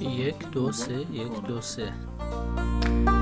1 2 3 1 2 3